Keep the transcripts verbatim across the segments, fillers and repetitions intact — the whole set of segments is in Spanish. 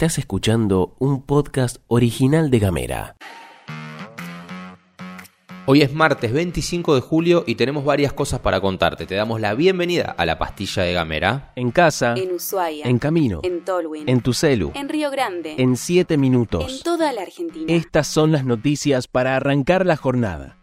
Estás escuchando un podcast original de Gamera. Hoy es martes veinticinco de julio y tenemos varias cosas para contarte. Te damos la bienvenida a la Pastilla de Gamera. En casa, en Ushuaia, en camino, en Tolhuin, en tu celu, en Río Grande, en siete minutos, en toda la Argentina. Estas son las noticias para arrancar la jornada.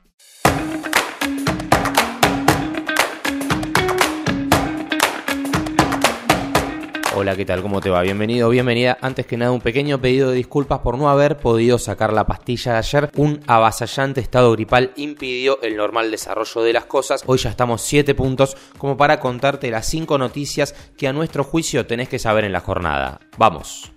Hola, ¿qué tal? ¿Cómo te va? Bienvenido, bienvenida. Antes que nada, un pequeño pedido de disculpas por no haber podido sacar la pastilla de ayer. Un avasallante estado gripal impidió el normal desarrollo de las cosas. Hoy ya estamos siete puntos como para contarte las cinco noticias que a nuestro juicio tenés que saber en la jornada. ¡Vamos!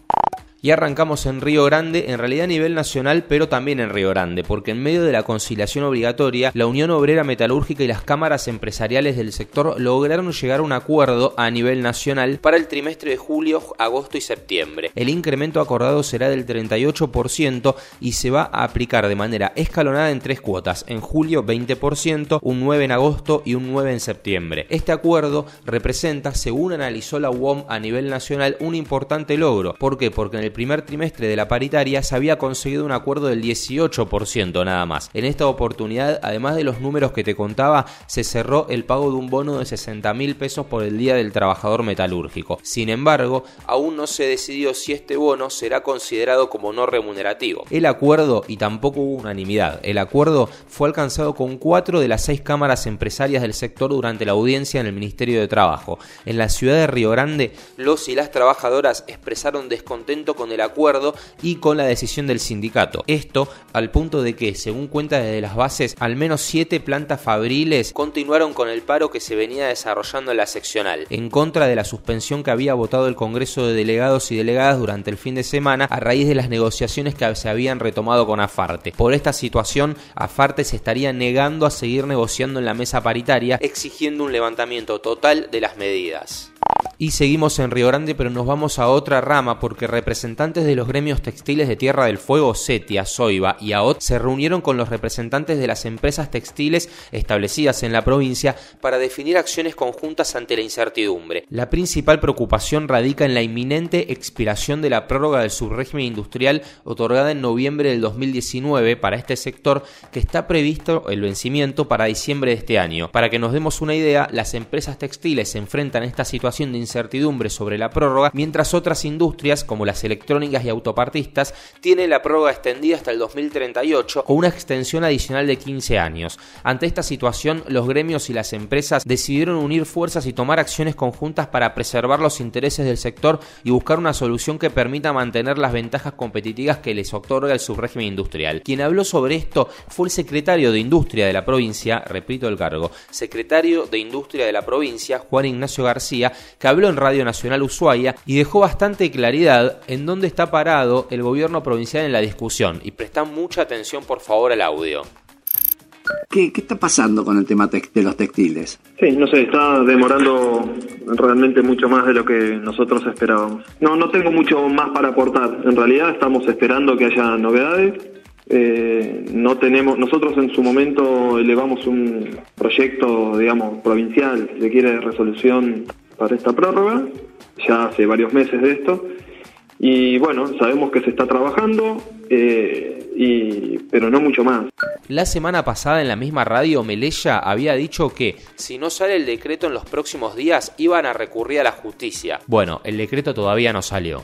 Y arrancamos en Río Grande, en realidad a nivel nacional, pero también en Río Grande, porque en medio de la conciliación obligatoria, la Unión Obrera Metalúrgica y las cámaras empresariales del sector lograron llegar a un acuerdo a nivel nacional para el trimestre de julio, agosto y septiembre. El incremento acordado será del treinta y ocho por ciento y se va a aplicar de manera escalonada en tres cuotas, en julio veinte por ciento, un nueve por ciento en agosto y un nueve por ciento en septiembre. Este acuerdo representa, según analizó la U O M a nivel nacional, un importante logro. ¿Por qué? Porque en el El primer trimestre de la paritaria se había conseguido un acuerdo del dieciocho por ciento nada más. En esta oportunidad, además de los números que te contaba, se cerró el pago de un bono de sesenta mil pesos por el Día del Trabajador Metalúrgico. Sin embargo, aún no se decidió si este bono será considerado como no remunerativo. El acuerdo, y tampoco hubo unanimidad, el acuerdo fue alcanzado con cuatro de las seis cámaras empresarias del sector durante la audiencia en el Ministerio de Trabajo. En la ciudad de Río Grande, los y las trabajadoras expresaron descontento con el acuerdo y con la decisión del sindicato. Esto al punto de que, según cuenta desde las bases, al menos siete plantas fabriles continuaron con el paro que se venía desarrollando en la seccional. En contra de la suspensión que había votado el Congreso de Delegados y Delegadas durante el fin de semana a raíz de las negociaciones que se habían retomado con Afarte. Por esta situación, Afarte se estaría negando a seguir negociando en la mesa paritaria, exigiendo un levantamiento total de las medidas. Y seguimos en Río Grande, pero nos vamos a otra rama porque representantes de los gremios textiles de Tierra del Fuego, CETIA, SOIVA y A O T se reunieron con los representantes de las empresas textiles establecidas en la provincia para definir acciones conjuntas ante la incertidumbre. La principal preocupación radica en la inminente expiración de la prórroga del subrégimen industrial otorgada en noviembre del dos mil diecinueve para este sector, que está previsto el vencimiento para diciembre de este año. Para que nos demos una idea, las empresas textiles se enfrentan a esta situación de incertidumbre incertidumbre sobre la prórroga, mientras otras industrias como las electrónicas y autopartistas tienen la prórroga extendida hasta el dos mil treinta y ocho con una extensión adicional de quince años. Ante esta situación, los gremios y las empresas decidieron unir fuerzas y tomar acciones conjuntas para preservar los intereses del sector y buscar una solución que permita mantener las ventajas competitivas que les otorga el subrégimen industrial. Quien habló sobre esto fue el secretario de Industria de la provincia, repito el cargo, secretario de Industria de la provincia, Juan Ignacio García, que habló en Radio Nacional Ushuaia y dejó bastante claridad en dónde está parado el gobierno provincial en la discusión. Y presta mucha atención, por favor, al audio. ¿Qué, qué está pasando con el tema tex- de los textiles? Sí, no sé, está demorando realmente mucho más de lo que nosotros esperábamos. No, no tengo mucho más para aportar. En realidad estamos esperando que haya novedades. Eh, no tenemos, nosotros en su momento elevamos un proyecto, digamos, provincial, si se quiere, de resolución para esta prórroga, ya hace varios meses de esto, y bueno, sabemos que se está trabajando, eh, y, pero no mucho más. La semana pasada en la misma radio, Melella había dicho que si no sale el decreto en los próximos días, iban a recurrir a la justicia. Bueno, el decreto todavía no salió.